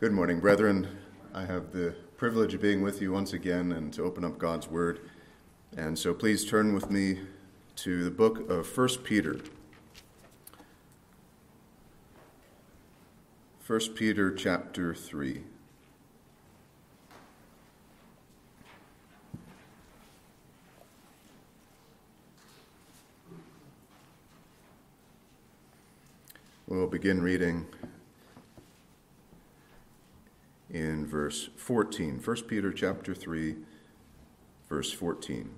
Good morning, brethren. I have the privilege of being with you once again and to open up God's Word. And so please turn with me to the book of 1 Peter. 1 Peter chapter 3. We'll begin reading in verse 14. 1 Peter chapter 3, verse 14.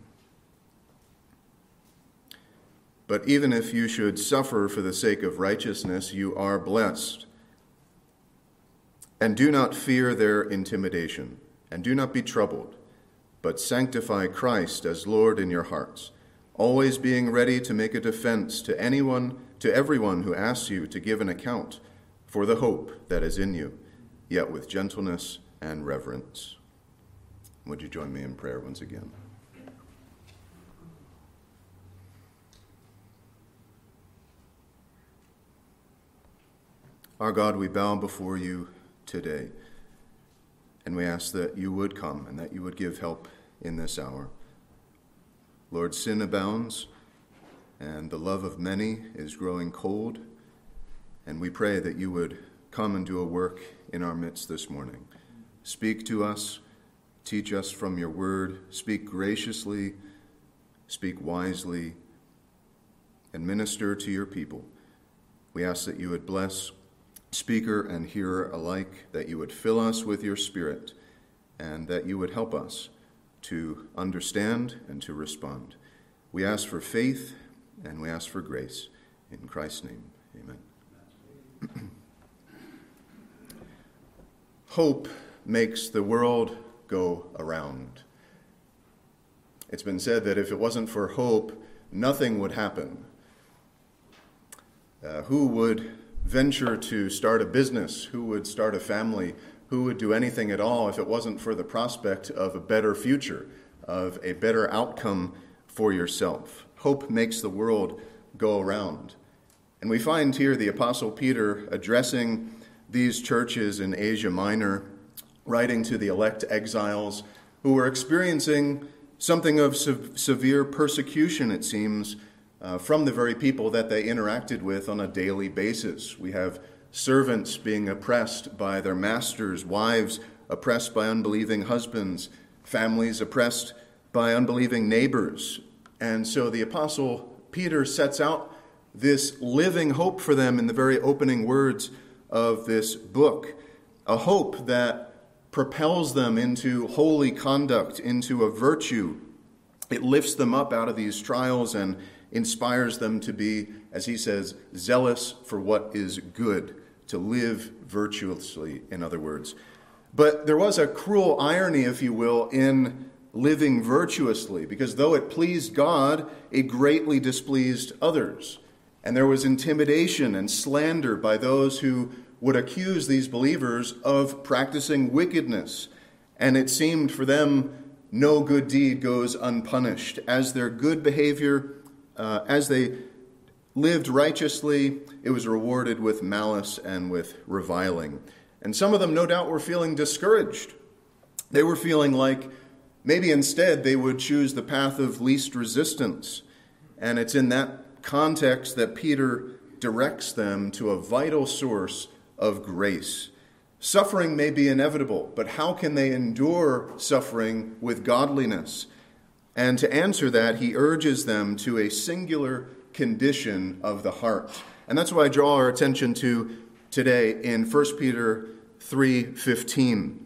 But even if you should suffer for the sake of righteousness, you are blessed. And do not fear their intimidation, and do not be troubled, but sanctify Christ as Lord in your hearts, always being ready to make a defense to everyone who asks you to give an account for the hope that is in you, yet with gentleness and reverence. Would you join me in prayer once again? Our God, we bow before you today, and we ask that you would come and that you would give help in this hour. Lord, sin abounds, and the love of many is growing cold, and we pray that you would come and do a work in our midst this morning. Speak to us, teach us from your word, speak graciously, speak wisely, and minister to your people. We ask that you would bless speaker and hearer alike, that you would fill us with your spirit, and that you would help us to understand and to respond. We ask for faith, and we ask for grace. In Christ's name, amen. Hope makes the world go around. It's been said that if it wasn't for hope, nothing would happen. Who would venture to start a business? Who would start a family? Who would do anything at all if it wasn't for the prospect of a better future, of a better outcome for yourself? Hope makes the world go around. And we find here the Apostle Peter addressing these churches in Asia Minor, writing to the elect exiles who were experiencing something of severe persecution, it seems, from the very people that they interacted with on a daily basis. We have servants being oppressed by their masters, wives oppressed by unbelieving husbands, families oppressed by unbelieving neighbors. And so the Apostle Peter sets out this living hope for them in the very opening words of this book, a hope that propels them into holy conduct, into a virtue. It lifts them up out of these trials and inspires them to be, as he says, zealous for what is good, to live virtuously, in other words. But there was a cruel irony, if you will, in living virtuously, because though it pleased God, it greatly displeased others. And there was intimidation and slander by those who would accuse these believers of practicing wickedness. And it seemed for them no good deed goes unpunished. As their good behavior, as they lived righteously, it was rewarded with malice and with reviling. And some of them, no doubt, were feeling discouraged. They were feeling like maybe instead they would choose the path of least resistance. And it's in that context that Peter directs them to a vital source of grace. Suffering may be inevitable, but how can they endure suffering with godliness? And to answer that, he urges them to a singular condition of the heart. And that's why I draw our attention to today in 1 Peter 3:15.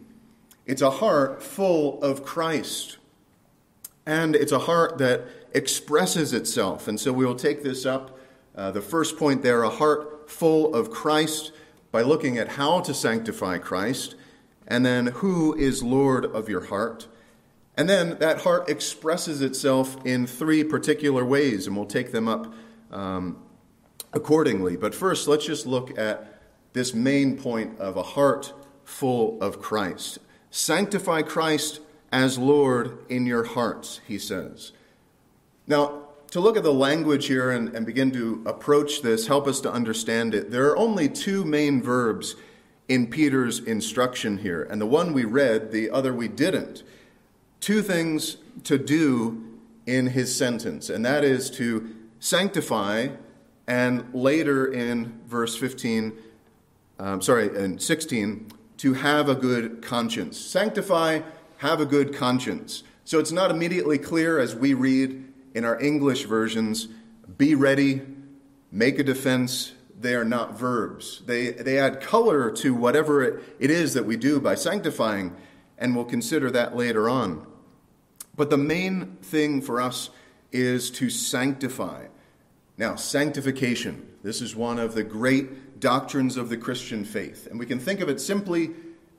It's a heart full of Christ, and it's a heart that expresses itself. And so we will take this up, the first point there, a heart full of Christ, by looking at how to sanctify Christ, and then who is Lord of your heart. And then that heart expresses itself in three particular ways, and we'll take them up accordingly. But first, let's just look at this main point of a heart full of Christ. Sanctify Christ as Lord in your hearts, he says. Now, to look at the language here and begin to approach this, help us to understand it, there are only two main verbs in Peter's instruction here. And the one we read, the other we didn't. Two things to do in his sentence, and that is to sanctify, and later in verse 16, to have a good conscience. Sanctify, have a good conscience. So it's not immediately clear as we read in our English versions, be ready, make a defense. They are not verbs. They add color to whatever it is that we do by sanctifying, and we'll consider that later on. But the main thing for us is to sanctify. Now, sanctification. This is one of the great doctrines of the Christian faith. And we can think of it simply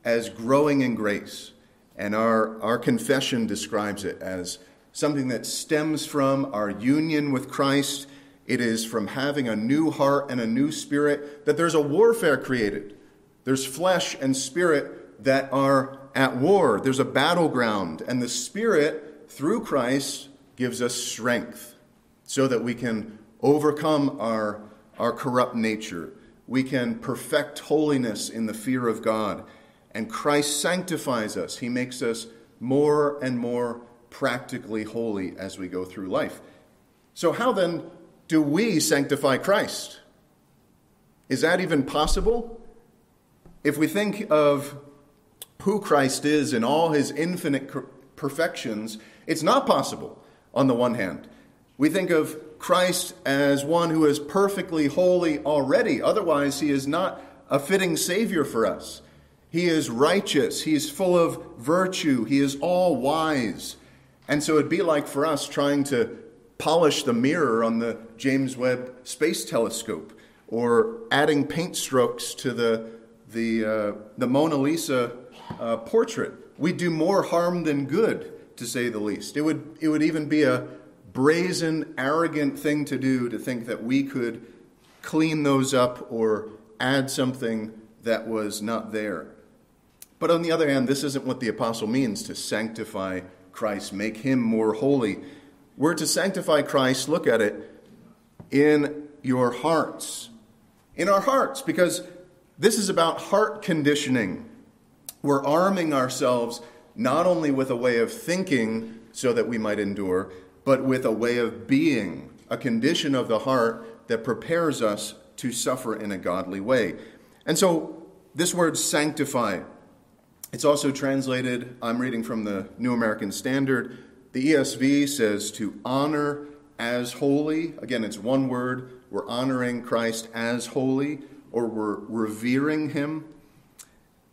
as growing in grace. And our confession describes it as something that stems from our union with Christ. It is from having a new heart and a new spirit, that there's a warfare created. There's flesh and spirit that are at war. There's a battleground. And the Spirit, through Christ, gives us strength so that we can overcome our corrupt nature. We can perfect holiness in the fear of God. And Christ sanctifies us. He makes us more and more practically holy as we go through life. So how then do we sanctify Christ? Is that even possible? If we think of who Christ is in all his infinite perfections, it's not possible on the one hand. We think of Christ as one who is perfectly holy already. Otherwise, he is not a fitting Savior for us. He is righteous. He is full of virtue. He is all wise. And so it'd be like for us trying to polish the mirror on the James Webb Space Telescope, or adding paint strokes to the Mona Lisa portrait. We do more harm than good, to say the least. It would even be a brazen, arrogant thing to do to think that we could clean those up or add something that was not there. But on the other hand, this isn't what the apostle means to sanctify Christ, make him more holy. We're to sanctify Christ, look at it, in your hearts. In our hearts, because this is about heart conditioning. We're arming ourselves not only with a way of thinking so that we might endure, but with a way of being, a condition of the heart that prepares us to suffer in a godly way. And so this word sanctify, it's also translated, I'm reading from the New American Standard, the ESV says to honor as holy. Again, it's one word. We're honoring Christ as holy, or we're revering him.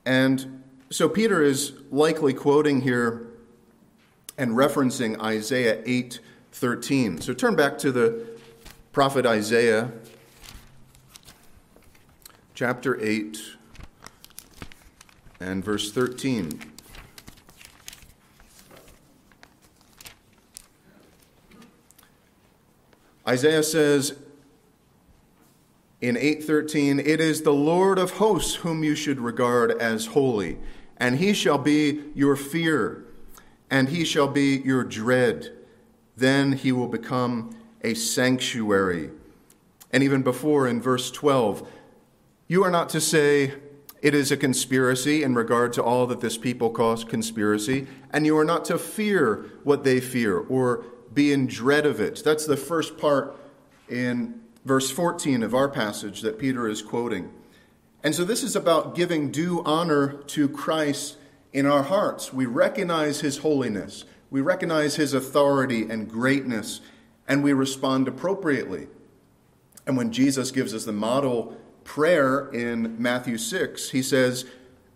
And so Peter is likely quoting here and referencing Isaiah 8:13. So turn back to the prophet Isaiah, chapter 8 and verse 13. Isaiah says in 8:13, "It is the Lord of hosts whom you should regard as holy, and he shall be your fear, and he shall be your dread. Then he will become a sanctuary." And even before in verse 12, "You are not to say, it is a conspiracy in regard to all that this people calls conspiracy, and you are not to fear what they fear, or be in dread of it." That's the first part in verse 14 of our passage that Peter is quoting. And so this is about giving due honor to Christ in our hearts. We recognize his holiness. We recognize his authority and greatness, and we respond appropriately. And when Jesus gives us the model prayer in Matthew 6, he says,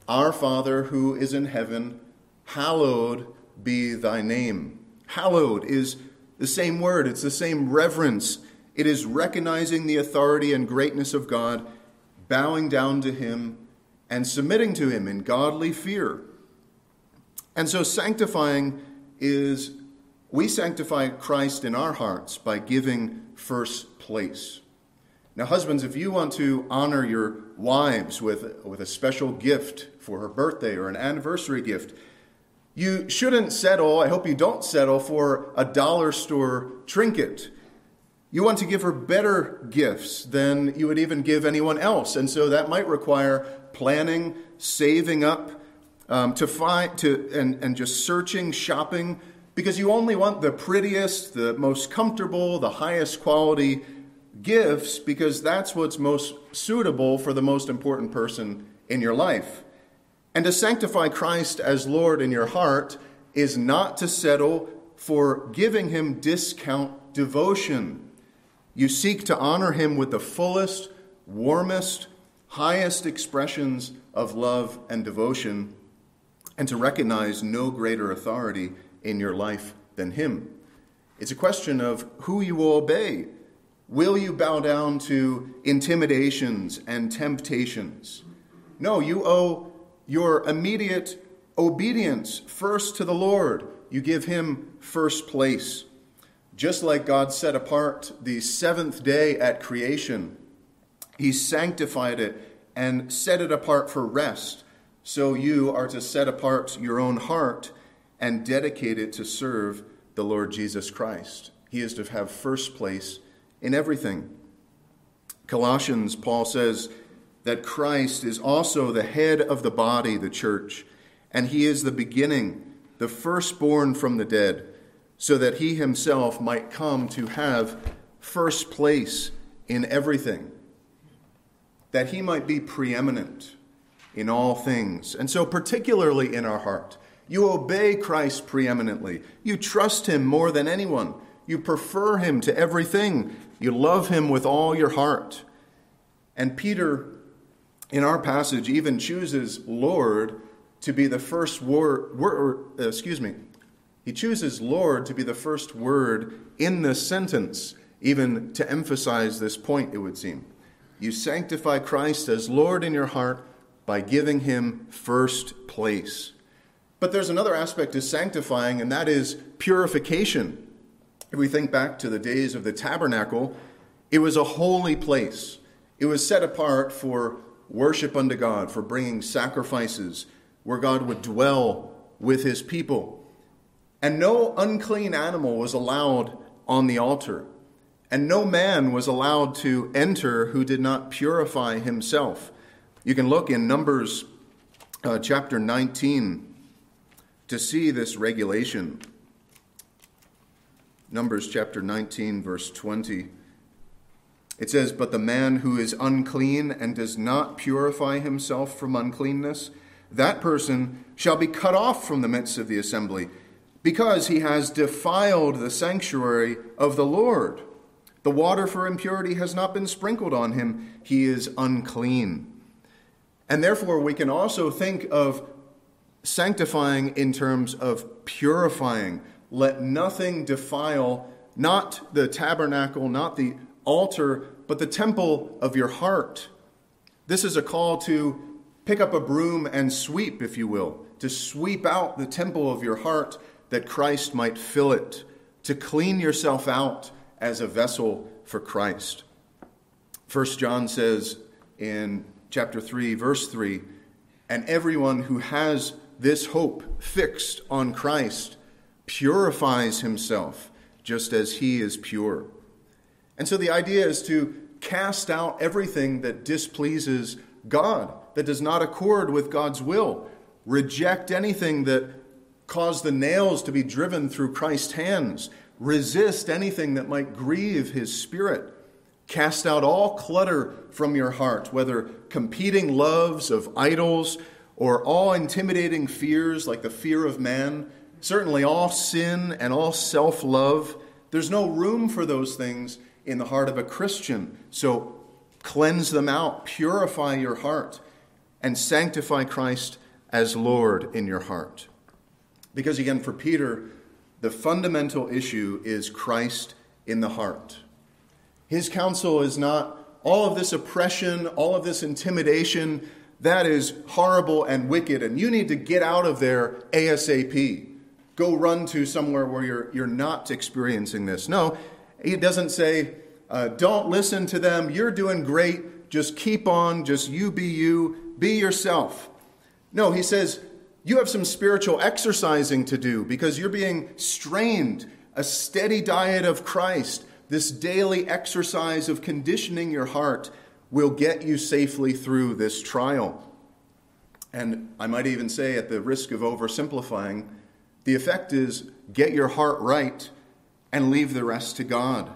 "Our Father who is in heaven, hallowed be thy name." Hallowed is the same word. It's the same reverence. It is recognizing the authority and greatness of God, bowing down to him, and submitting to him in godly fear. And so sanctifying is, we sanctify Christ in our hearts by giving first place. Now, husbands, if you want to honor your wives with a special gift for her birthday or an anniversary gift, you shouldn't settle, I hope you don't settle, for a dollar store trinket. You want to give her better gifts than you would even give anyone else. And so that might require planning, saving up, and just searching, shopping, because you only want the prettiest, the most comfortable, the highest quality gifts, because that's what's most suitable for the most important person in your life. And to sanctify Christ as Lord in your heart is not to settle for giving him discount devotion. You seek to honor him with the fullest, warmest, highest expressions of love and devotion, and to recognize no greater authority in your life than him. It's a question of who you will obey. Will you bow down to intimidations and temptations? No, you owe your immediate obedience first to the Lord. You give him first place. Just like God set apart the seventh day at creation, he sanctified it and set it apart for rest. So you are to set apart your own heart and dedicate it to serve the Lord Jesus Christ. He is to have first place in everything. Colossians, Paul says that Christ is also the head of the body, the church, and he is the beginning, the firstborn from the dead, so that he himself might come to have first place in everything, that he might be preeminent in all things. And so particularly in our heart, you obey Christ preeminently. You trust him more than anyone. You prefer him to everything. You love him with all your heart. And Peter, in our passage, even chooses Lord to be the first he chooses Lord to be the first word in this sentence, even to emphasize this point, it would seem. You sanctify Christ as Lord in your heart by giving him first place. But there's another aspect to sanctifying, and that is purification. If we think back to the days of the tabernacle, it was a holy place. It was set apart for worship unto God, for bringing sacrifices, where God would dwell with his people. And no unclean animal was allowed on the altar, and no man was allowed to enter who did not purify himself. You can look in Numbers chapter 19. To see this regulation, Numbers chapter 19, verse 20, it says, "But the man who is unclean and does not purify himself from uncleanness, that person shall be cut off from the midst of the assembly, because he has defiled the sanctuary of the Lord. The water for impurity has not been sprinkled on him. He is unclean." And therefore, we can also think of sanctifying in terms of purifying. Let nothing defile, not the tabernacle, not the altar, but the temple of your heart. This is a call to pick up a broom and sweep, if you will, to sweep out the temple of your heart that Christ might fill it, to clean yourself out as a vessel for Christ. First John says in chapter 3, verse 3, "And everyone who has this hope fixed on Christ purifies himself just as he is pure." And so the idea is to cast out everything that displeases God, that does not accord with God's will. Reject anything that caused the nails to be driven through Christ's hands. Resist anything that might grieve his spirit. Cast out all clutter from your heart, whether competing loves of idols, or all intimidating fears like the fear of man, certainly all sin and all self-love. There's no room for those things in the heart of a Christian. So cleanse them out, purify your heart, and sanctify Christ as Lord in your heart. Because again, for Peter, the fundamental issue is Christ in the heart. His counsel is not all of this oppression, all of this intimidation, that is horrible and wicked, and you need to get out of there ASAP. Go run to somewhere where you're not experiencing this. No, he doesn't say, don't listen to them. You're doing great. Just keep on. Just you. Be yourself. No, he says, you have some spiritual exercising to do because you're being strained. A steady diet of Christ. This daily exercise of conditioning your heart will get you safely through this trial. And I might even say, at the risk of oversimplifying, the effect is get your heart right and leave the rest to God.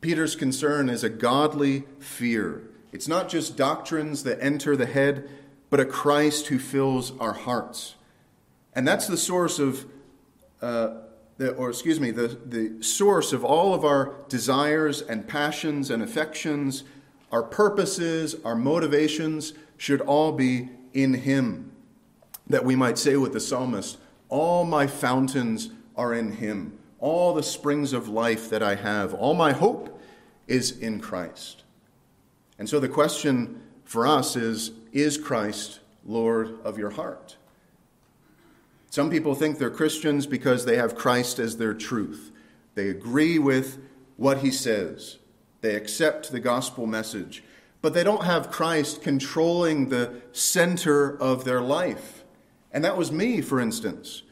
Peter's concern is a godly fear. It's not just doctrines that enter the head, but a Christ who fills our hearts. And that's the source of, the source of all of our desires and passions and affections. Our purposes, our motivations should all be in him. That we might say with the psalmist, all my fountains are in him. All the springs of life that I have, all my hope is in Christ. And so the question for us is Christ Lord of your heart? Some people think they're Christians because they have Christ as their truth. They agree with what he says. They accept the gospel message. But they don't have Christ controlling the center of their life. And that was me, for instance.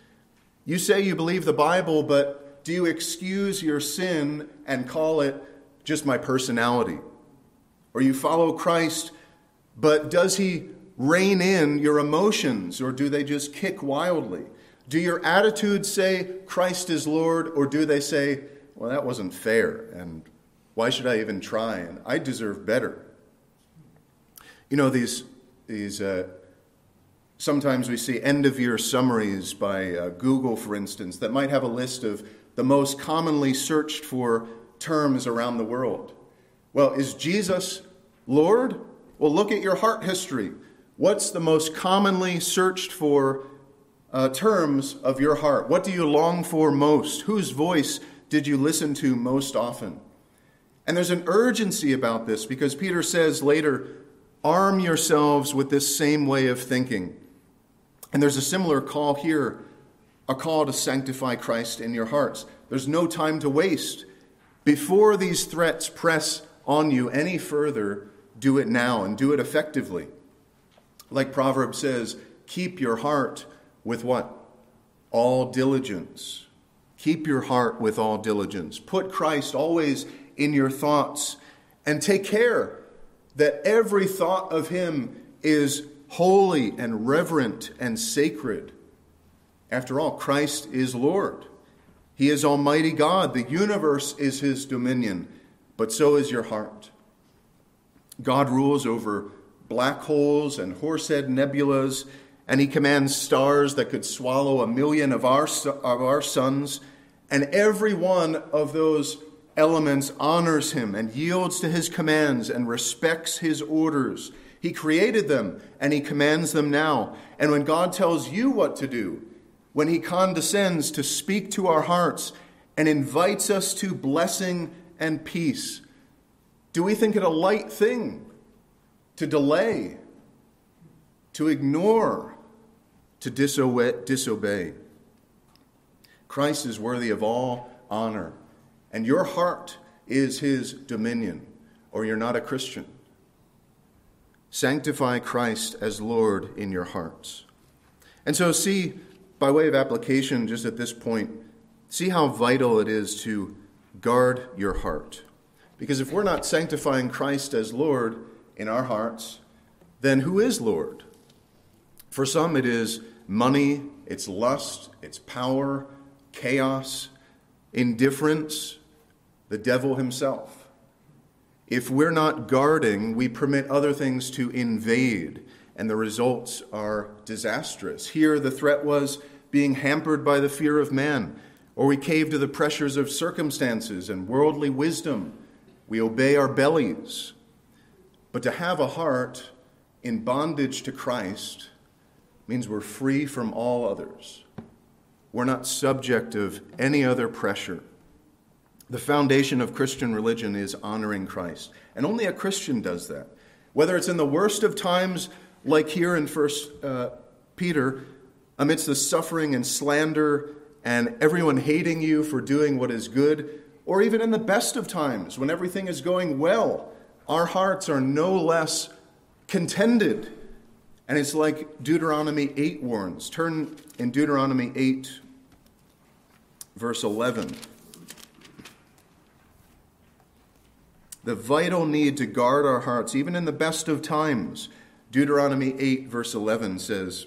You say you believe the Bible, but do you excuse your sin and call it just my personality? Or you follow Christ, but does he rein in your emotions, or do they just kick wildly? Do your attitudes say Christ is Lord, or do they say, well, that wasn't fair, and why should I even try, and I deserve better? You know, these sometimes we see end-of-year summaries by Google, for instance, that might have a list of the most commonly searched for terms around the world. Well, is Jesus Lord? Well, look at your heart history. What's the most commonly searched for terms of your heart? What do you long for most? Whose voice did you listen to most often? And there's an urgency about this because Peter says later, arm yourselves with this same way of thinking. And there's a similar call here, a call to sanctify Christ in your hearts. There's no time to waste. Before these threats press on you any further, do it now and do it effectively. Like Proverbs says, keep your heart with what? All diligence. Keep your heart with all diligence. Put Christ always in your thoughts and take care that every thought of him is holy and reverent and sacred. After all, Christ is Lord. He is Almighty God. The universe is his dominion, but so is your heart. God rules over black holes and horsehead nebulas, and he commands stars that could swallow 1 million of our suns, and every one of those elements honors him and yields to his commands and respects his orders. He created them, and he commands them now. And when God tells you what to do, when he condescends to speak to our hearts and invites us to blessing and peace, do we think it a light thing to delay, to ignore, to disobey? Christ is worthy of all honor, and your heart is his dominion, or you're not a Christian. Sanctify Christ as Lord in your hearts. And so see, by way of application, just at this point, see how vital it is to guard your heart. Because if we're not sanctifying Christ as Lord in our hearts, then who is Lord? For some, it is money, it's lust, it's power, chaos, indifference, the devil himself. If we're not guarding, we permit other things to invade, and the results are disastrous. Here, the threat was being hampered by the fear of man, or we cave to the pressures of circumstances and worldly wisdom. We obey our bellies. But to have a heart in bondage to Christ means we're free from all others. We're not subject of any other pressure. The foundation of Christian religion is honoring Christ. And only a Christian does that. Whether it's in the worst of times, like here in 1 Peter, amidst the suffering and slander and everyone hating you for doing what is good, or even in the best of times, when everything is going well, our hearts are no less contended. And it's like Deuteronomy 8 warns. Turn in Deuteronomy 8, verse 11. the vital need to guard our hearts, even in the best of times. Deuteronomy 8, verse 11 says,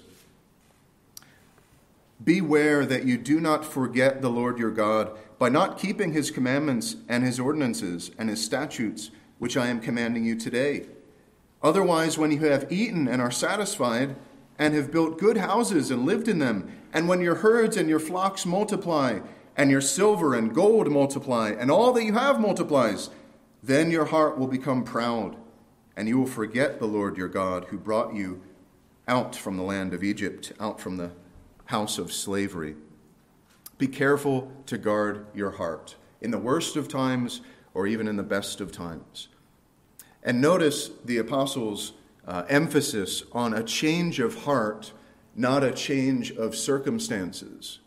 "Beware that you do not forget the Lord your God by not keeping his commandments and his ordinances and his statutes, which I am commanding you today. Otherwise, when you have eaten and are satisfied and have built good houses and lived in them, and when your herds and your flocks multiply, and your silver and gold multiply, and all that you have multiplies, then your heart will become proud, and you will forget the Lord your God who brought you out from the land of Egypt, out from the house of slavery." Be careful to guard your heart in the worst of times or even in the best of times. And notice the apostles' emphasis on a change of heart, not a change of circumstances.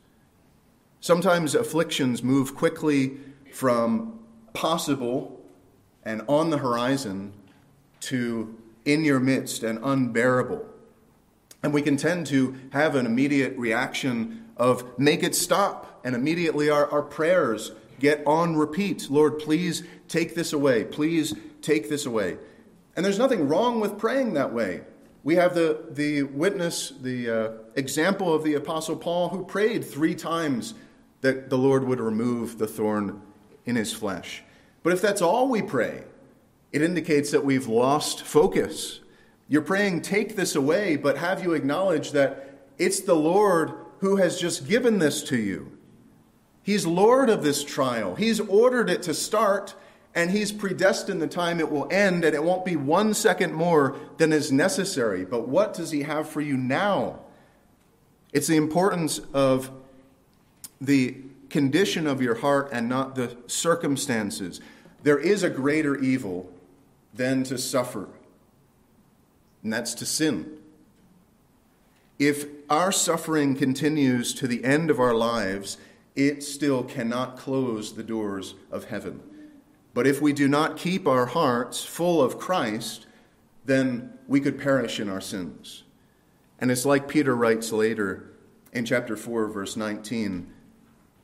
Sometimes afflictions move quickly from possible and on the horizon to in your midst and unbearable. And we can tend to have an immediate reaction of make it stop, and immediately our prayers get on repeat. Lord, please take this away. Please take this away. And there's nothing wrong with praying that way. We have the example of the Apostle Paul, who prayed 3 times that the Lord would remove the thorn in his flesh. But if that's all we pray, it indicates that we've lost focus. You're praying, take this away, but have you acknowledged that it's the Lord who has just given this to you? He's Lord of this trial. He's ordered it to start, and he's predestined the time it will end, and it won't be 1 second more than is necessary. But what does he have for you now? It's the importance of the condition of your heart and not the circumstances. There is a greater evil than to suffer, and that's to sin. If our suffering continues to the end of our lives, it still cannot close the doors of heaven. But if we do not keep our hearts full of Christ, then we could perish in our sins. And it's like Peter writes later in chapter 4, verse 19,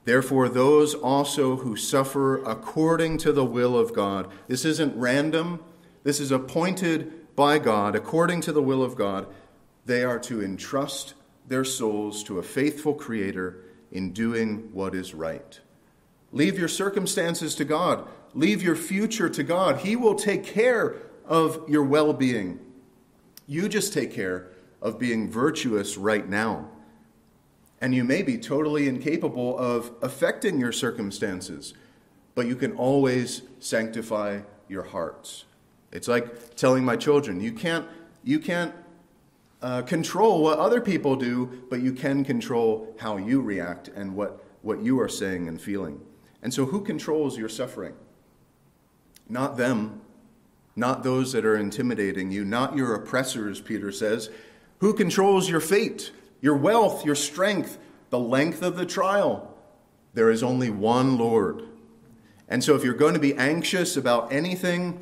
"Therefore those also who suffer according to the will of God." This isn't random. This is appointed by God, according to the will of God. "They are to entrust their souls to a faithful Creator in doing what is right." Leave your circumstances to God. Leave your future to God. He will take care of your well-being. You just take care of being virtuous right now. And you may be totally incapable of affecting your circumstances, but you can always sanctify your hearts. It's like telling my children, you can't control what other people do, but you can control how you react and what you are saying and feeling. And so who controls your suffering? Not them, not those that are intimidating you, not your oppressors, Peter says. Who controls your fate, your wealth, your strength, the length of the trial? There is only one Lord. And so if you're going to be anxious about anything,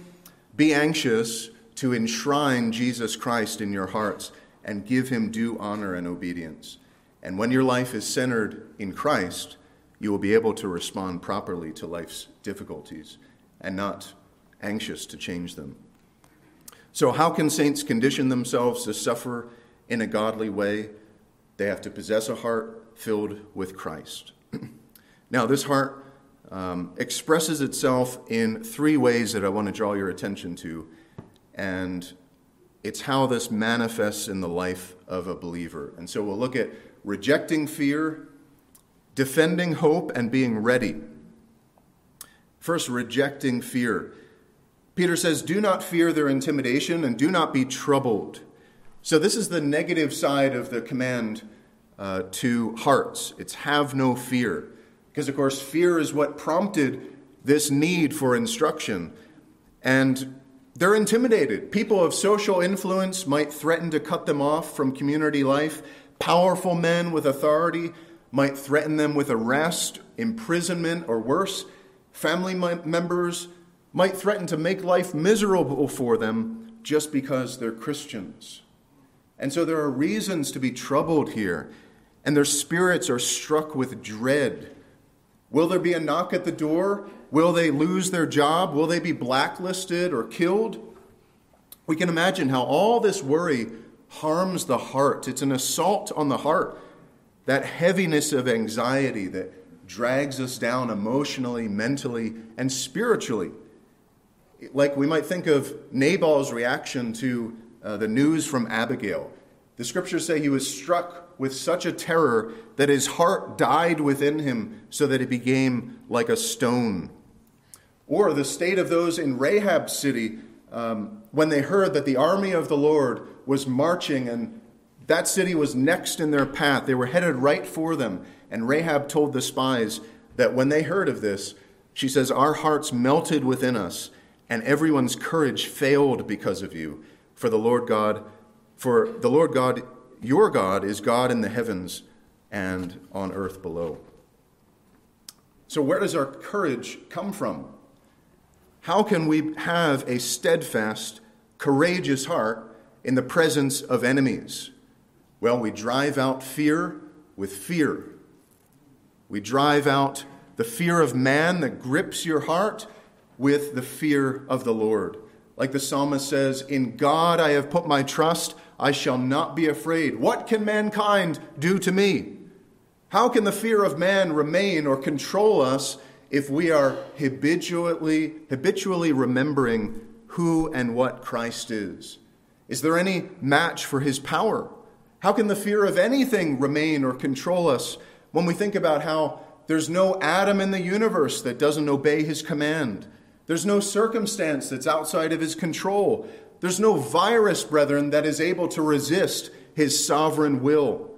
be anxious to enshrine Jesus Christ in your hearts and give him due honor and obedience. And when your life is centered in Christ, you will be able to respond properly to life's difficulties and not anxious to change them. So how can saints condition themselves to suffer in a godly way? They have to possess a heart filled with Christ. Now, this heart expresses itself in 3 ways that I want to draw your attention to, and it's how this manifests in the life of a believer. And so we'll look at rejecting fear, defending hope, and being ready. First, rejecting fear. Peter says, do not fear their intimidation and do not be troubled. So this is the negative side of the command to hearts. It's have no fear. Because, of course, fear is what prompted this need for instruction. And they're intimidated. People of social influence might threaten to cut them off from community life. Powerful men with authority might threaten them with arrest, imprisonment, or worse. Family members might threaten to make life miserable for them just because they're Christians. And so there are reasons to be troubled here, and their spirits are struck with dread. Will there be a knock at the door Will they lose their job? Will they be blacklisted or killed? We can imagine how all this worry harms the heart. It's an assault on the heart. That heaviness of anxiety that drags us down emotionally, mentally, and spiritually. Like we might think of Nabal's reaction to the news from Abigail. The scriptures say he was struck with such a terror that his heart died within him so that it became like a stone. Or the state of those in Rahab's city when they heard that the army of the Lord was marching and that city was next in their path. They were headed right for them. And Rahab told the spies that when they heard of this, she says, "Our hearts melted within us, and everyone's courage failed because of you. For the Lord God, your God, is God in the heavens and on earth below." So where does our courage come from? How can we have a steadfast, courageous heart in the presence of enemies? Well, we drive out fear with fear. We drive out the fear of man that grips your heart with the fear of the Lord. Like the psalmist says, "In God I have put my trust, I shall not be afraid. What can mankind do to me?" How can the fear of man remain or control us if we are habitually remembering who and what Christ is? Is there any match for his power? How can the fear of anything remain or control us when we think about how there's no atom in the universe that doesn't obey his command? There's no circumstance that's outside of his control. There's no virus, brethren, that is able to resist his sovereign will.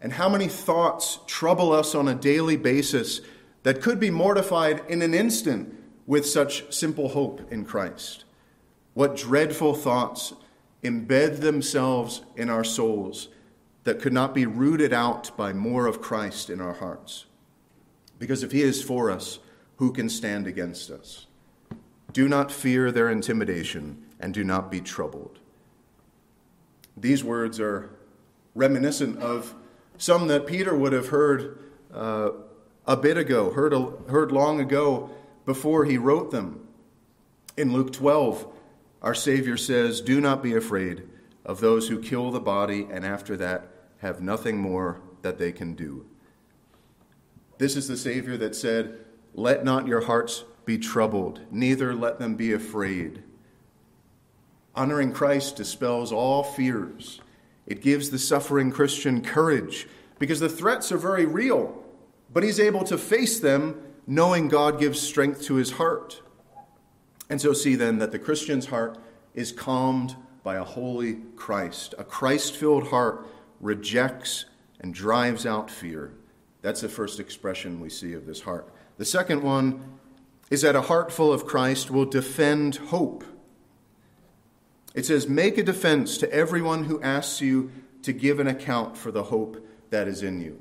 And how many thoughts trouble us on a daily basis that could be mortified in an instant with such simple hope in Christ? What dreadful thoughts embed themselves in our souls that could not be rooted out by more of Christ in our hearts? Because if he is for us, who can stand against us? Do not fear their intimidation, and do not be troubled. These words are reminiscent of some that Peter would have heard long ago before he wrote them. In Luke 12, our Savior says, "Do not be afraid of those who kill the body, and after that have nothing more that they can do." This is the Savior that said, "Let not your hearts be troubled, neither let them be afraid." Honoring Christ dispels all fears. It gives the suffering Christian courage because the threats are very real, but he's able to face them knowing God gives strength to his heart. And so see then that the Christian's heart is calmed by a holy Christ. A Christ-filled heart rejects and drives out fear. That's the first expression we see of this heart. The second one is that a heart full of Christ will defend hope. It says, "Make a defense to everyone who asks you to give an account for the hope that is in you."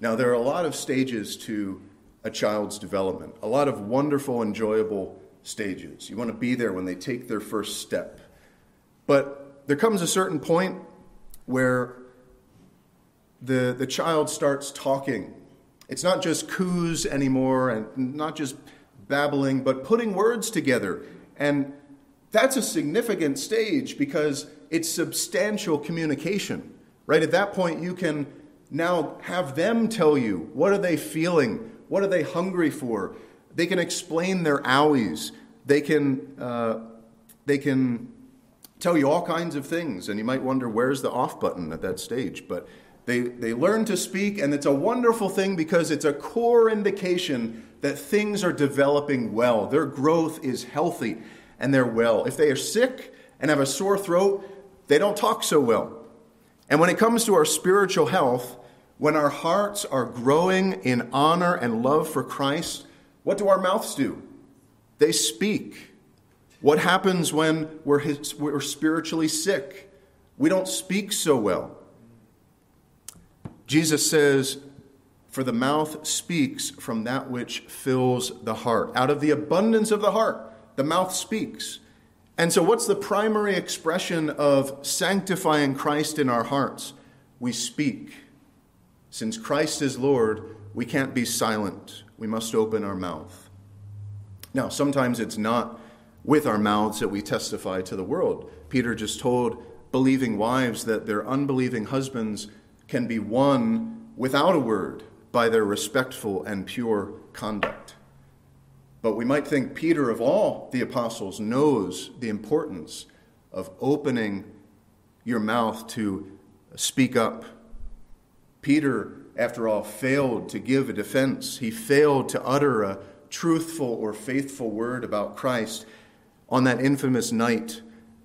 Now, there are a lot of stages to a child's development, a lot of wonderful, enjoyable stages. You want to be there when they take their first step. But there comes a certain point where the child starts talking. It's not just coos anymore and not just babbling, but putting words together. And that's a significant stage because it's substantial communication, right? At that point, you can now have them tell you, what are they feeling? What are they hungry for? They can explain their owies. They can tell you all kinds of things. And you might wonder, where's the off button at that stage? But they learn to speak, and it's a wonderful thing because it's a core indication that things are developing well. Their growth is healthy, and they're well. If they are sick and have a sore throat, they don't talk so well. And when it comes to our spiritual health, when our hearts are growing in honor and love for Christ, what do our mouths do? They speak. What happens when we're spiritually sick? We don't speak so well. Jesus says, "For the mouth speaks from that which fills the heart." Out of the abundance of the heart, the mouth speaks. And so what's the primary expression of sanctifying Christ in our hearts? We speak. Since Christ is Lord, we can't be silent. We must open our mouth. Now, sometimes it's not with our mouths that we testify to the world. Peter just told believing wives that their unbelieving husbands can be won without a word by their respectful and pure conduct. But we might think Peter, of all the apostles, knows the importance of opening your mouth to speak up. Peter, after all, failed to give a defense. He failed to utter a truthful or faithful word about Christ on that infamous night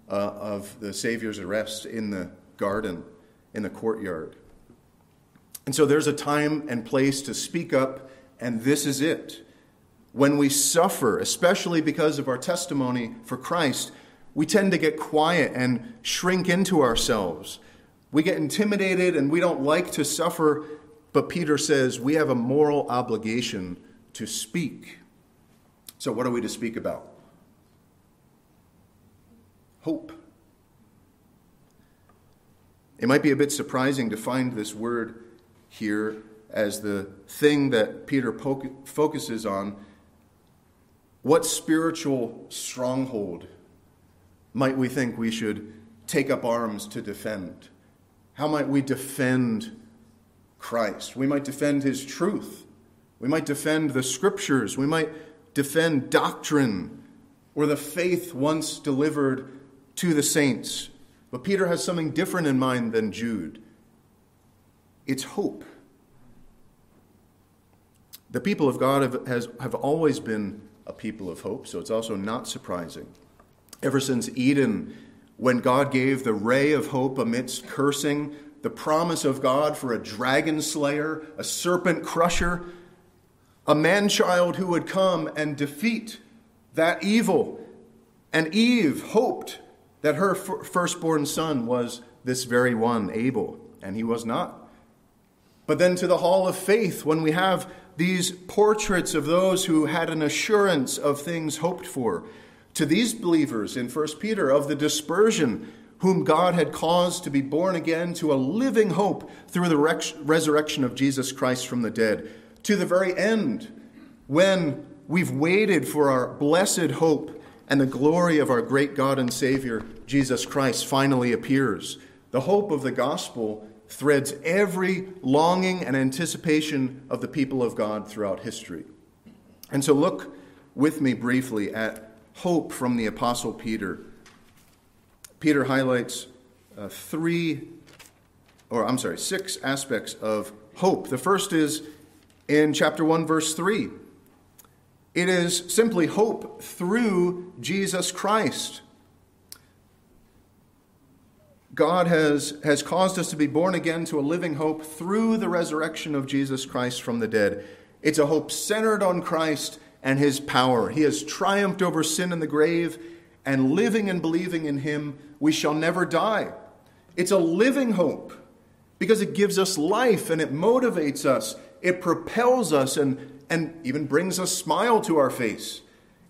of the Savior's arrest in the garden, in the courtyard. And so there's a time and place to speak up, and this is it. When we suffer, especially because of our testimony for Christ, we tend to get quiet and shrink into ourselves. We get intimidated and we don't like to suffer, but Peter says we have a moral obligation to speak. So what are we to speak about? Hope. It might be a bit surprising to find this word here as the thing that Peter focuses on. What spiritual stronghold might we think we should take up arms to defend? How might we defend Christ? We might defend his truth. We might defend the scriptures. We might defend doctrine or the faith once delivered to the saints. But Peter has something different in mind than Jude. It's hope. The people of God have always been a people of hope, so it's also not surprising. Ever since Eden, when God gave the ray of hope amidst cursing, the promise of God for a dragon slayer, a serpent crusher, a man-child who would come and defeat that evil. And Eve hoped that her firstborn son was this very one, Abel, and he was not. But then to the hall of faith, when we have these portraits of those who had an assurance of things hoped for, to these believers in 1 Peter of the dispersion whom God had caused to be born again to a living hope through the resurrection of Jesus Christ from the dead, to the very end when we've waited for our blessed hope and the glory of our great God and Savior, Jesus Christ, finally appears. The hope of the gospel threads every longing and anticipation of the people of God throughout history. And so look with me briefly at hope from the Apostle Peter. Peter highlights six aspects of hope. The first is in chapter 1, verse 3. It is simply hope through Jesus Christ. God has caused us to be born again to a living hope through the resurrection of Jesus Christ from the dead. It's a hope centered on Christ and his power. He has triumphed over sin and the grave, and living and believing in him, we shall never die. It's a living hope because it gives us life and it motivates us. It propels us and even brings a smile to our face.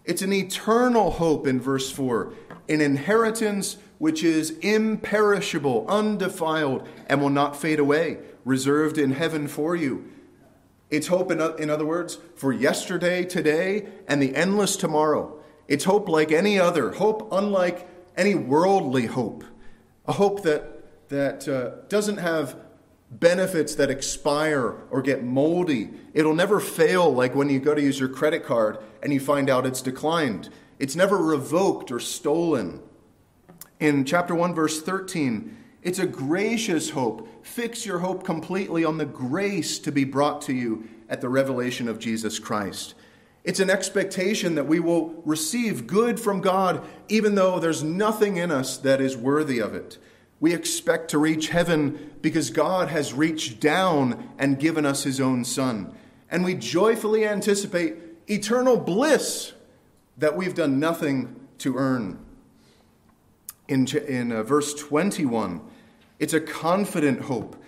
It's an eternal hope in verse 4, an inheritance which is imperishable, undefiled, and will not fade away, reserved in heaven for you. It's hope, in other words, for yesterday, today, and the endless tomorrow. It's hope like any other, hope unlike any worldly hope, a hope that doesn't have benefits that expire or get moldy. It'll never fail, like when you go to use your credit card and you find out it's declined. It's never revoked or stolen. In chapter 1, verse 13, it's a gracious hope. Fix your hope completely on the grace to be brought to you at the revelation of Jesus Christ. It's an expectation that we will receive good from God, even though there's nothing in us that is worthy of it. We expect to reach heaven because God has reached down and given us his own Son. And we joyfully anticipate eternal bliss that we've done nothing to earn. In verse 21, it's a confident hope.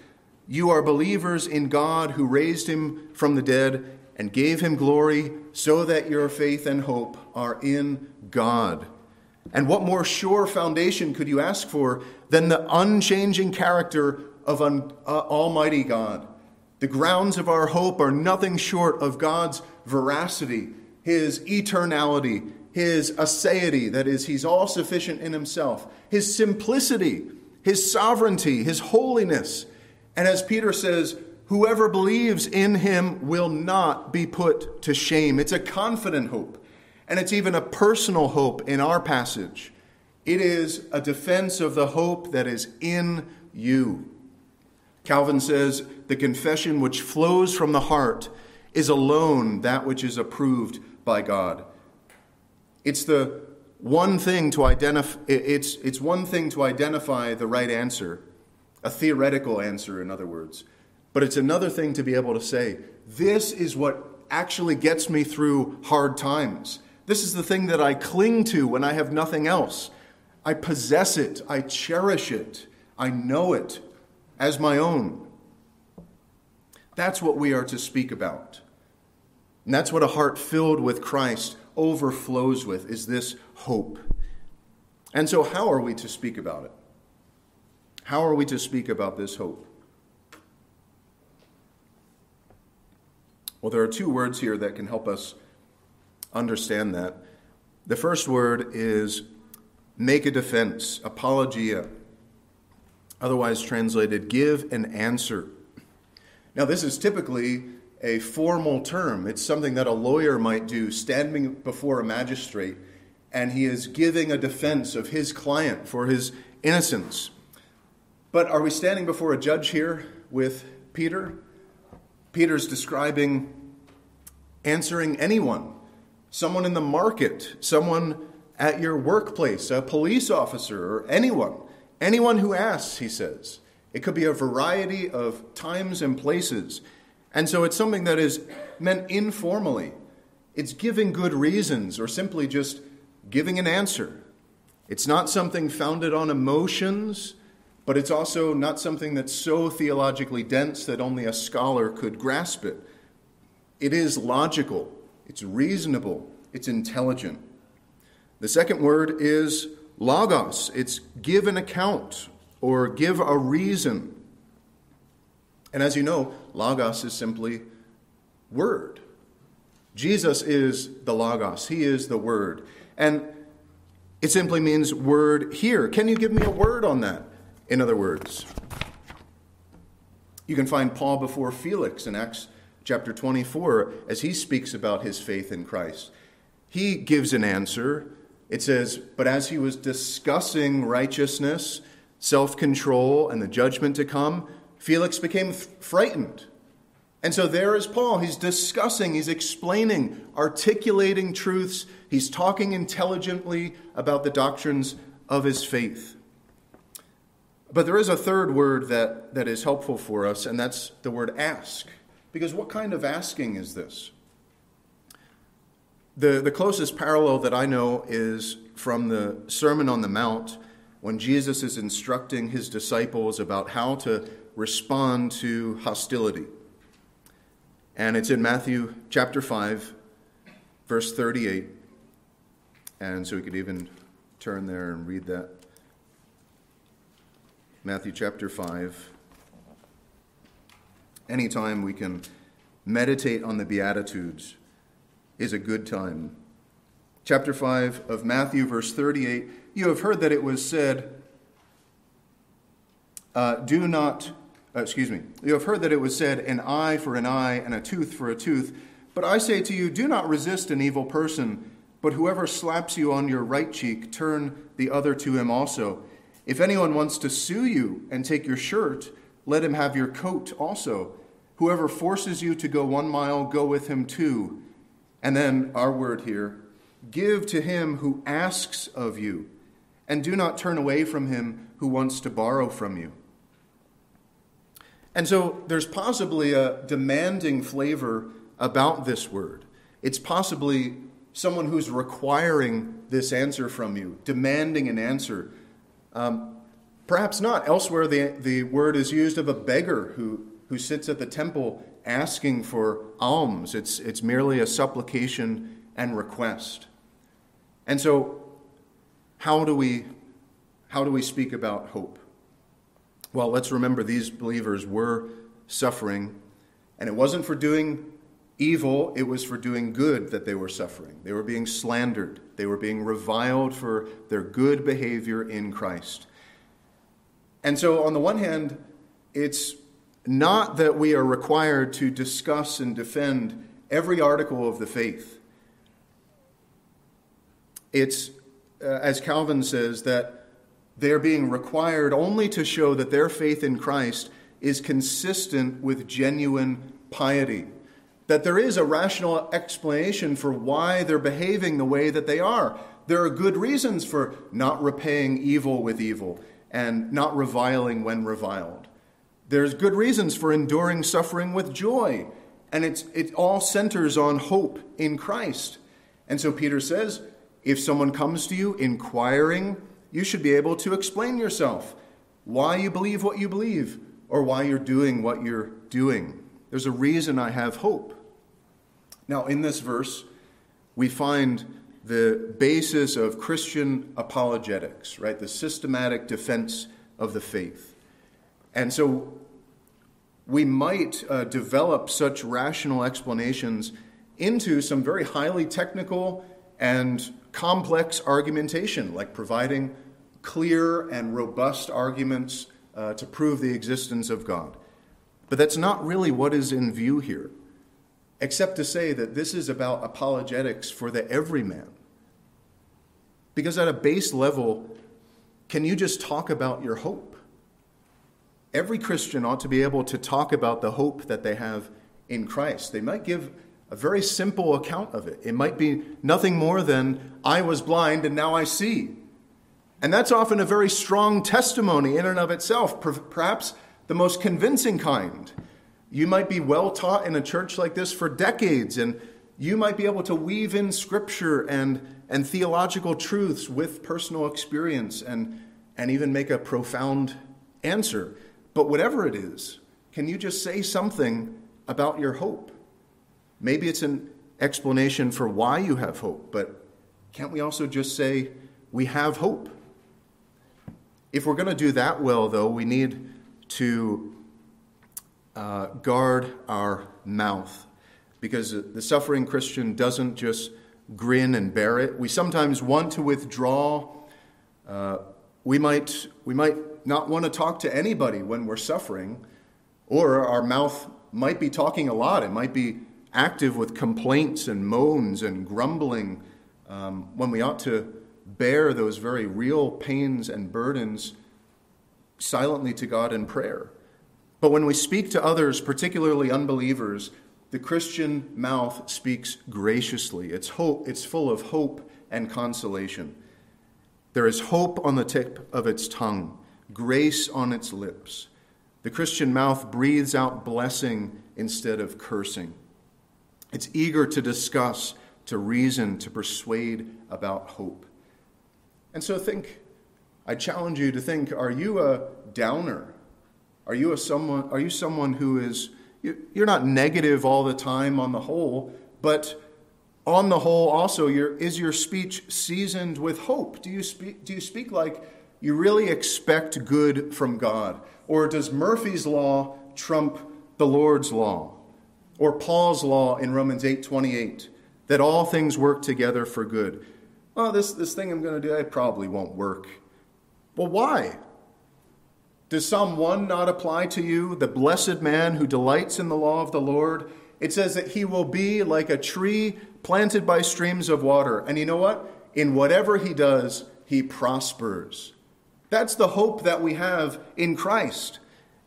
You are believers in God who raised him from the dead and gave him glory, so that your faith and hope are in God. And what more sure foundation could you ask for than the unchanging character of Almighty God? The grounds of our hope are nothing short of God's veracity, his eternality, his aseity, that is, he's all sufficient in himself, his simplicity, his sovereignty, his holiness. And as Peter says, whoever believes in him will not be put to shame. It's a confident hope, and it's even a personal hope in our passage. It is a defense of the hope that is in you. Calvin says, the confession which flows from the heart is alone that which is approved by God. It's the one thing to identify. It's one thing to identify the right answer, a theoretical answer, in other words. But it's another thing to be able to say, this is what actually gets me through hard times. This is the thing that I cling to when I have nothing else. I possess it. I cherish it. I know it as my own. That's what we are to speak about. And that's what a heart filled with Christ overflows with, is this hope. And so how are we to speak about it? How are we to speak about this hope? Well, there are two words here that can help us understand that. The first word is make a defense, apologia, otherwise translated give an answer. Now, this is typically a formal term. It's something that a lawyer might do standing before a magistrate, and he is giving a defense of his client for his innocence. But are we standing before a judge here with Peter? Peter's describing answering anyone, someone in the market, someone at your workplace, a police officer, or anyone who asks, he says. It could be a variety of times and places. And so it's something that is meant informally. It's giving good reasons or simply just giving an answer. It's not something founded on emotions, but it's also not something that's so theologically dense that only a scholar could grasp it. It is logical. It's reasonable. It's intelligent. The second word is logos. It's give an account or give a reason. And as you know, logos is simply word. Jesus is the logos. He is the word. And it simply means word here. Can you give me a word on that? In other words, you can find Paul before Felix in Acts chapter 24 as he speaks about his faith in Christ. He gives an answer. It says, but as he was discussing righteousness, self-control, and the judgment to come, Felix became frightened. And so there is Paul. He's discussing, he's explaining, articulating truths. He's talking intelligently about the doctrines of his faith. But there is a third word that is helpful for us, and that's the word ask. Because what kind of asking is this? The closest parallel that I know is from the Sermon on the Mount, when Jesus is instructing his disciples about how to respond to hostility. And it's in Matthew chapter 5, verse 38. And so we could even turn there and read that. Matthew chapter 5. Any time we can meditate on the Beatitudes is a good time. Chapter 5 of Matthew, verse 38. You have heard that it was said, You have heard that it was said, an eye for an eye and a tooth for a tooth. But I say to you, do not resist an evil person, but whoever slaps you on your right cheek, turn the other to him also. If anyone wants to sue you and take your shirt, let him have your coat also. Whoever forces you to go 1 mile, go with him 2. And then our word here, give to him who asks of you, and do not turn away from him who wants to borrow from you. And so there's possibly a demanding flavor about this word. It's possibly someone who's requiring this answer from you, demanding an answer. Perhaps not. Elsewhere, the word is used of a beggar who sits at the temple asking for alms. It's merely a supplication and request. And so how do we speak about hope? Well, let's remember these believers were suffering, and it wasn't for doing evil, it was for doing good that they were suffering. They were being slandered. They were being reviled for their good behavior in Christ. And so on the one hand, it's not that we are required to discuss and defend every article of the faith. It's, as Calvin says, that they're being required only to show that their faith in Christ is consistent with genuine piety, that there is a rational explanation for why they're behaving the way that they are. There are good reasons for not repaying evil with evil and not reviling when reviled. There's good reasons for enduring suffering with joy, and it all centers on hope in Christ. And so Peter says, if someone comes to you inquiring, you should be able to explain yourself, why you believe what you believe, or why you're doing what you're doing. There's a reason I have hope. Now, in this verse, we find the basis of Christian apologetics, right? The systematic defense of the faith. And so we might develop such rational explanations into some very highly technical and complex argumentation, like providing clear and robust arguments to prove the existence of God. But that's not really what is in view here, except to say that this is about apologetics for the everyman. Because at a base level, can you just talk about your hope? Every Christian ought to be able to talk about the hope that they have in Christ. They might give a very simple account of it. It might be nothing more than, I was blind and now I see. And that's often a very strong testimony in and of itself, perhaps the most convincing kind. You might be well taught in a church like this for decades, and you might be able to weave in scripture and theological truths with personal experience and even make a profound answer. But whatever it is, can you just say something about your hope? Maybe it's an explanation for why you have hope, but can't we also just say, we have hope? If we're going to do that well, though, we need to guard our mouth, because the suffering Christian doesn't just grin and bear it. We sometimes want to withdraw. We might not want to talk to anybody when we're suffering, or our mouth might be talking a lot. It might be active with complaints and moans and grumbling when we ought to bear those very real pains and burdens silently to God in prayer. But when we speak to others, particularly unbelievers, the Christian mouth speaks graciously. It's full of hope and consolation. There is hope on the tip of its tongue, grace on its lips. The Christian mouth breathes out blessing instead of cursing. It's eager to discuss, to reason, to persuade about hope. And so I challenge you to think, are you a downer? Are you someone who is, you're not negative all the time on the whole, but on the whole also, is your speech seasoned with hope? Do you speak like you really expect good from God? Or does Murphy's law trump the Lord's law? Or Paul's law in Romans 8:28, that all things work together for good? Well, this thing I'm going to do, I probably won't work. Well, why? Does Psalm 1 not apply to you, the blessed man who delights in the law of the Lord? It says that he will be like a tree planted by streams of water. And you know what? In whatever he does, he prospers. That's the hope that we have in Christ.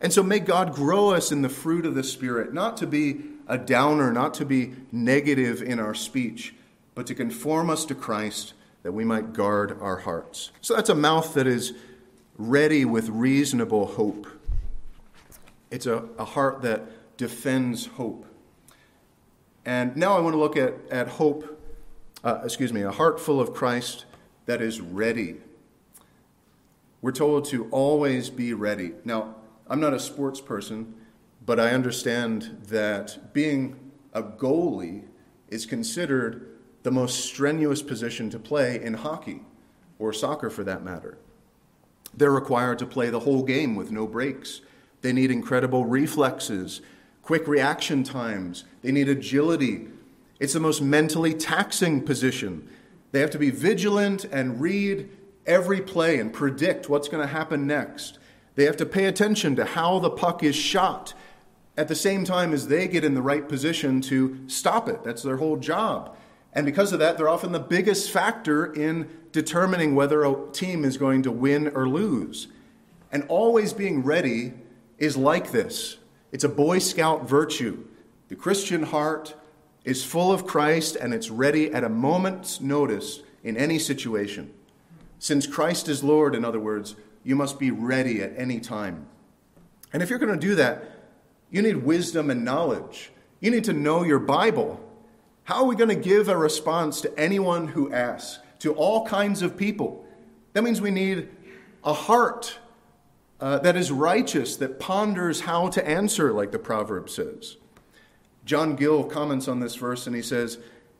And so may God grow us in the fruit of the Spirit, not to be a downer, not to be negative in our speech, but to conform us to Christ, that we might guard our hearts. So that's a mouth that is ready with reasonable hope. It's a heart that defends hope. And now I want to look at hope, a heart full of Christ that is ready. We're told to always be ready. Now, I'm not a sports person, but I understand that being a goalie is considered the most strenuous position to play in hockey, or soccer for that matter. They're required to play the whole game with no breaks. They need incredible reflexes. quick reaction times. They need agility. It's the most mentally taxing position. They have to be vigilant and read every play and predict what's going to happen next. They have to pay attention to how the puck is shot at the same time as they get in the right position to stop it. That's their whole job. And because of that, they're often the biggest factor in determining whether a team is going to win or lose. And always being ready is like this. It's a Boy Scout virtue. The Christian heart is full of Christ, and it's ready at a moment's notice in any situation. Since Christ is Lord, in other words, you must be ready at any time. And if you're going to do that, you need wisdom and knowledge. You need to know your Bible. How are we going to give a response to anyone who asks, to all kinds of people? That means we need a heart that is righteous, that ponders how to answer, like the proverb says. John Gill comments on this verse, and he says,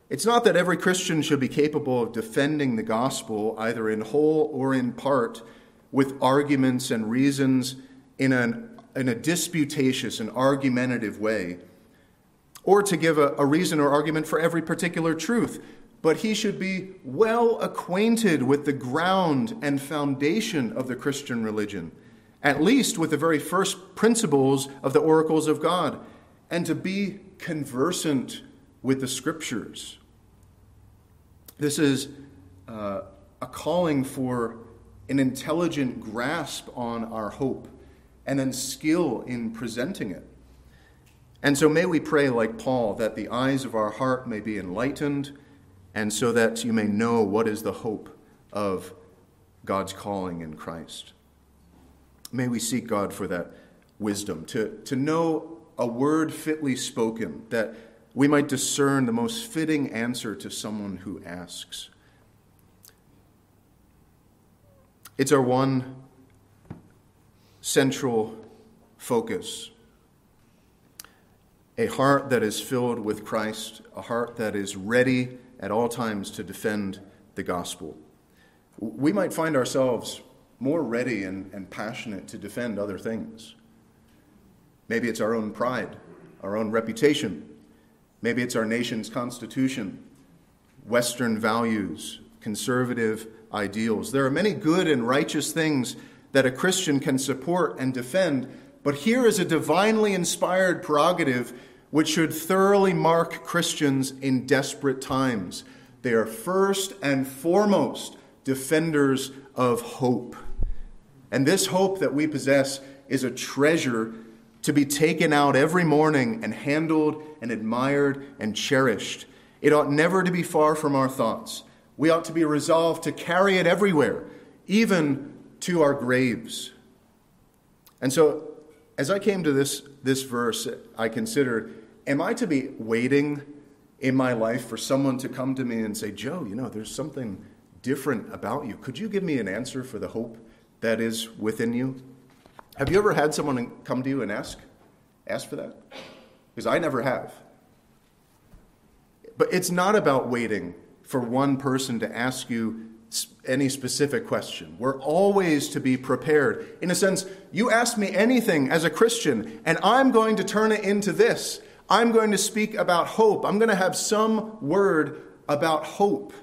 "It's not that every Christian should be capable of defending the gospel, either in whole or in part, with arguments and reasons in a disputatious and argumentative way, or to give a reason or argument for every particular truth. But he should be well acquainted with the ground and foundation of the Christian religion, at least with the very first principles of the oracles of God, and to be conversant with the Scriptures." This is a calling for an intelligent grasp on our hope and then skill in presenting it. And so may we pray like Paul, that the eyes of our heart may be enlightened, and so that you may know what is the hope of God's calling in Christ. May we seek God for that wisdom, to know a word fitly spoken, that we might discern the most fitting answer to someone who asks. It's our one central focus. A heart that is filled with Christ, a heart that is ready at all times to defend the gospel. We might find ourselves more ready and passionate to defend other things. Maybe it's our own pride, our own reputation. Maybe it's our nation's constitution, Western values, conservative ideals. There are many good and righteous things that a Christian can support and defend, but here is a divinely inspired prerogative which should thoroughly mark Christians in desperate times. They are first and foremost defenders of hope. And this hope that we possess is a treasure to be taken out every morning and handled and admired and cherished. It ought never to be far from our thoughts. We ought to be resolved to carry it everywhere, even to our graves. And so, as I came to this verse, I considered, am I to be waiting in my life for someone to come to me and say, "Joe, you know, there's something different about you. Could you give me an answer for the hope that is within you?" Have you ever had someone come to you and ask for that? Because I never have. But it's not about waiting for one person to ask you any specific question. We're always to be prepared. In a sense, you ask me anything as a Christian, and I'm going to turn it into this. I'm going to speak about hope. I'm going to have some word about hope.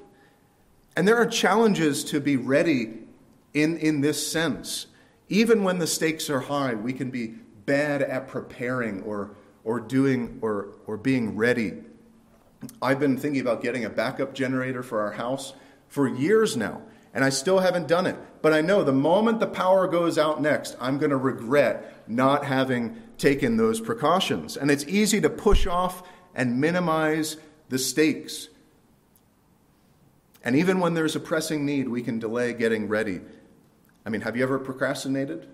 And there are challenges to be ready in this sense. Even when the stakes are high, we can be bad at preparing or being ready. I've been thinking about getting a backup generator for our house for years now, and I still haven't done it. But I know the moment the power goes out next, I'm going to regret not having taken those precautions. And it's easy to push off and minimize the stakes. And even when there's a pressing need, we can delay getting ready. I mean, have you ever procrastinated?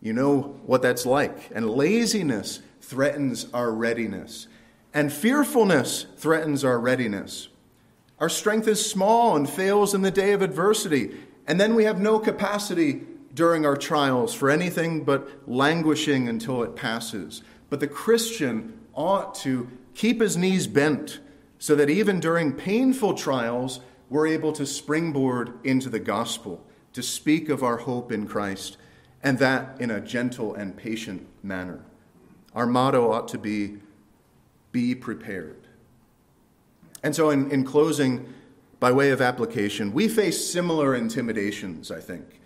You know what that's like. And laziness threatens our readiness. And fearfulness threatens our readiness. Our strength is small and fails in the day of adversity. And then we have no capacity during our trials for anything but languishing until it passes. But the Christian ought to keep his knees bent so that even during painful trials, we're able to springboard into the gospel, to speak of our hope in Christ, and that in a gentle and patient manner. Our motto ought to be prepared. And so in closing, by way of application, we face similar intimidations, I think.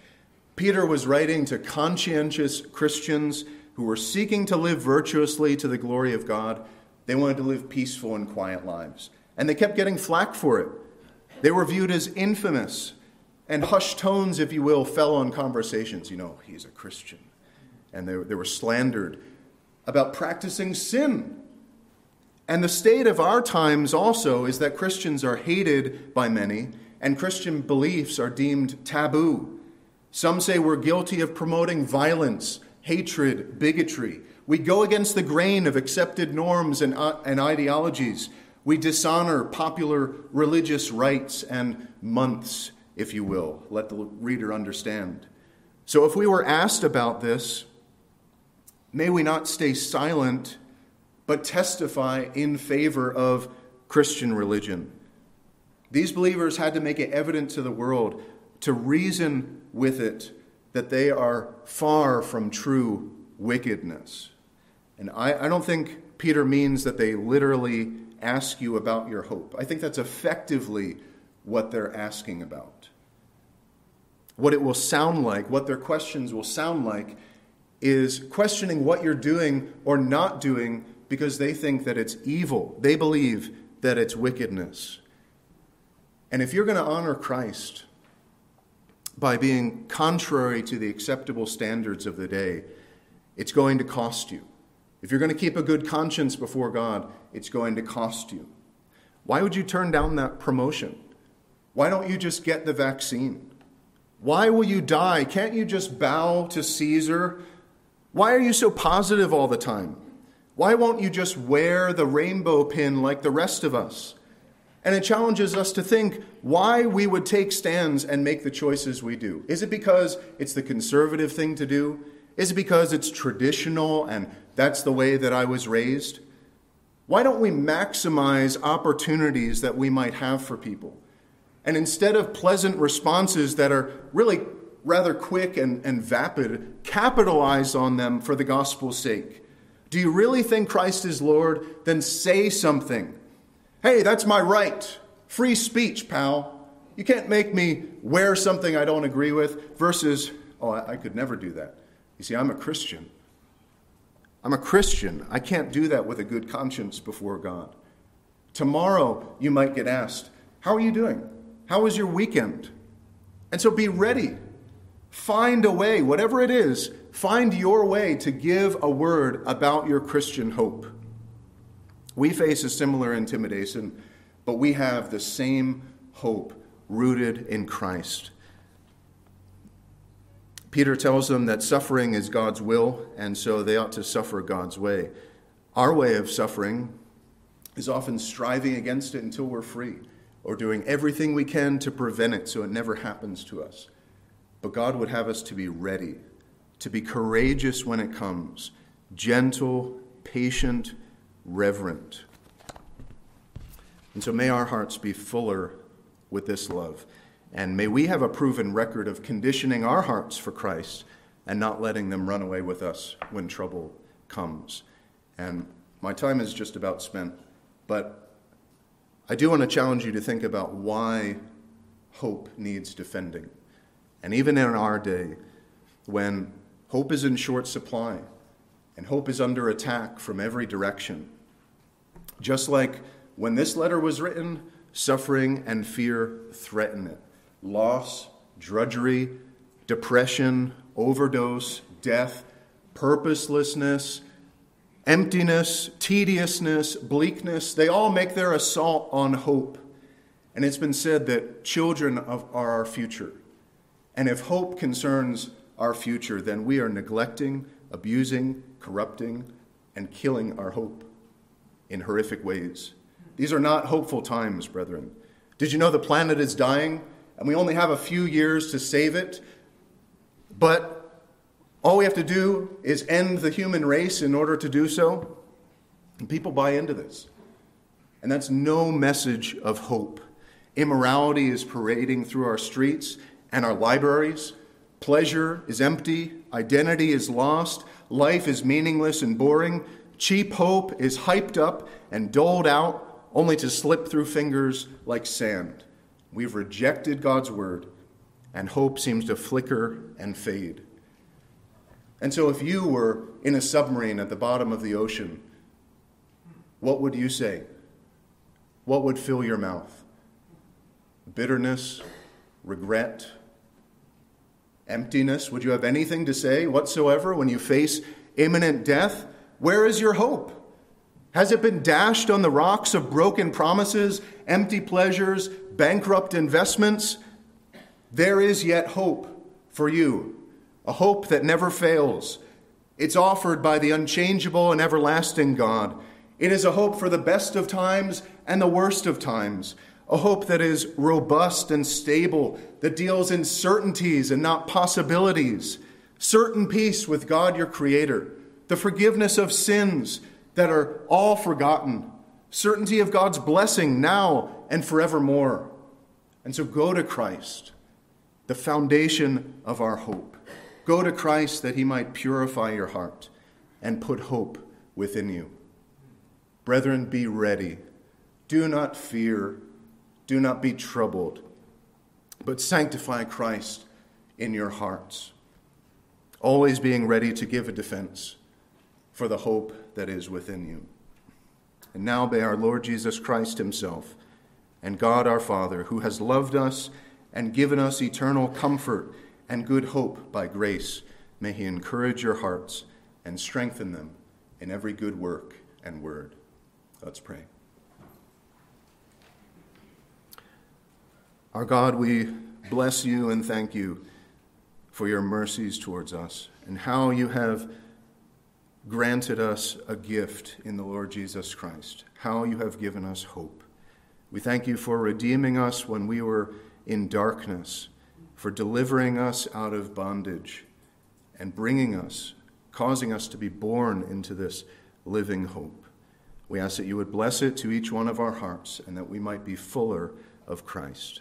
Peter was writing to conscientious Christians who were seeking to live virtuously to the glory of God. They wanted to live peaceful and quiet lives. And they kept getting flack for it. They were viewed as infamous, and hushed tones, if you will, fell on conversations. You know, he's a Christian. And they were slandered about practicing sin. And the state of our times also is that Christians are hated by many, and Christian beliefs are deemed taboo. Some say we're guilty of promoting violence, hatred, bigotry. We go against the grain of accepted norms and ideologies. We dishonor popular religious rites and months, if you will. Let the reader understand. So if we were asked about this, may we not stay silent, but testify in favor of Christian religion. These believers had to make it evident to the world, to reason with it, that they are far from true wickedness. And I don't think Peter means that they literally ask you about your hope. I think that's effectively what they're asking about. What it will sound like, what their questions will sound like, is questioning what you're doing or not doing because they think that it's evil. They believe that it's wickedness. And if you're going to honor Christ by being contrary to the acceptable standards of the day, it's going to cost you. If you're going to keep a good conscience before God, it's going to cost you. Why would you turn down that promotion? Why don't you just get the vaccine? Why will you die? Can't you just bow to Caesar? Why are you so positive all the time? Why won't you just wear the rainbow pin like the rest of us? And it challenges us to think why we would take stands and make the choices we do. Is it because it's the conservative thing to do? Is it because it's traditional and that's the way that I was raised? Why don't we maximize opportunities that we might have for people? And instead of pleasant responses that are really rather quick and vapid, capitalize on them for the gospel's sake. Do you really think Christ is Lord? Then say something. Hey, that's my right. Free speech, pal. You can't make me wear something I don't agree with versus, oh, I could never do that. You see, I'm a Christian. I'm a Christian. I can't do that with a good conscience before God. Tomorrow you might get asked, how are you doing? How was your weekend? And so be ready. Find a way, whatever it is, find your way to give a word about your Christian hope. We face a similar intimidation, but we have the same hope rooted in Christ. Peter tells them that suffering is God's will, and so they ought to suffer God's way. Our way of suffering is often striving against it until we're free, or doing everything we can to prevent it so it never happens to us. But God would have us to be ready, to be courageous when it comes, gentle, patient, reverent. And so may our hearts be fuller with this love. And may we have a proven record of conditioning our hearts for Christ and not letting them run away with us when trouble comes. And my time is just about spent, but I do want to challenge you to think about why hope needs defending. And even in our day, when hope is in short supply and hope is under attack from every direction, just like when this letter was written, suffering and fear threaten it. Loss, drudgery, depression, overdose, death, purposelessness, emptiness, tediousness, bleakness, they all make their assault on hope. And it's been said that children are our future. And if hope concerns our future, then we are neglecting, abusing, corrupting, and killing our hope in horrific ways. These are not hopeful times, brethren. Did you know the planet is dying? And we only have a few years to save it. But all we have to do is end the human race in order to do so. And people buy into this. And that's no message of hope. Immorality is parading through our streets and our libraries. Pleasure is empty. Identity is lost. Life is meaningless and boring. Cheap hope is hyped up and doled out only to slip through fingers like sand. We've rejected God's word, and hope seems to flicker and fade. And so if you were in a submarine at the bottom of the ocean, what would you say? What would fill your mouth? Bitterness, regret, emptiness? Would you have anything to say whatsoever when you face imminent death? Where is your hope? Has it been dashed on the rocks of broken promises, empty pleasures, bankrupt investments? There is yet hope for you, a hope that never fails. It's offered by the unchangeable and everlasting God. It is a hope for the best of times and the worst of times, a hope that is robust and stable, that deals in certainties and not possibilities, certain peace with God your Creator, the forgiveness of sins that are all forgotten, certainty of God's blessing now and forevermore. And so go to Christ, the foundation of our hope. Go to Christ that he might purify your heart and put hope within you. Brethren, be ready. Do not fear. Do not be troubled, but sanctify Christ in your hearts, always being ready to give a defense for the hope that is within you. And now may our Lord Jesus Christ himself and God our Father, who has loved us and given us eternal comfort and good hope by grace, may he encourage your hearts and strengthen them in every good work and word. Let's pray. Our God, we bless you and thank you for your mercies towards us and how you have granted us a gift in the Lord Jesus Christ, how you have given us hope. We thank you for redeeming us when we were in darkness, for delivering us out of bondage and bringing us, causing us to be born into this living hope. We ask that you would bless it to each one of our hearts and that we might be fuller of Christ.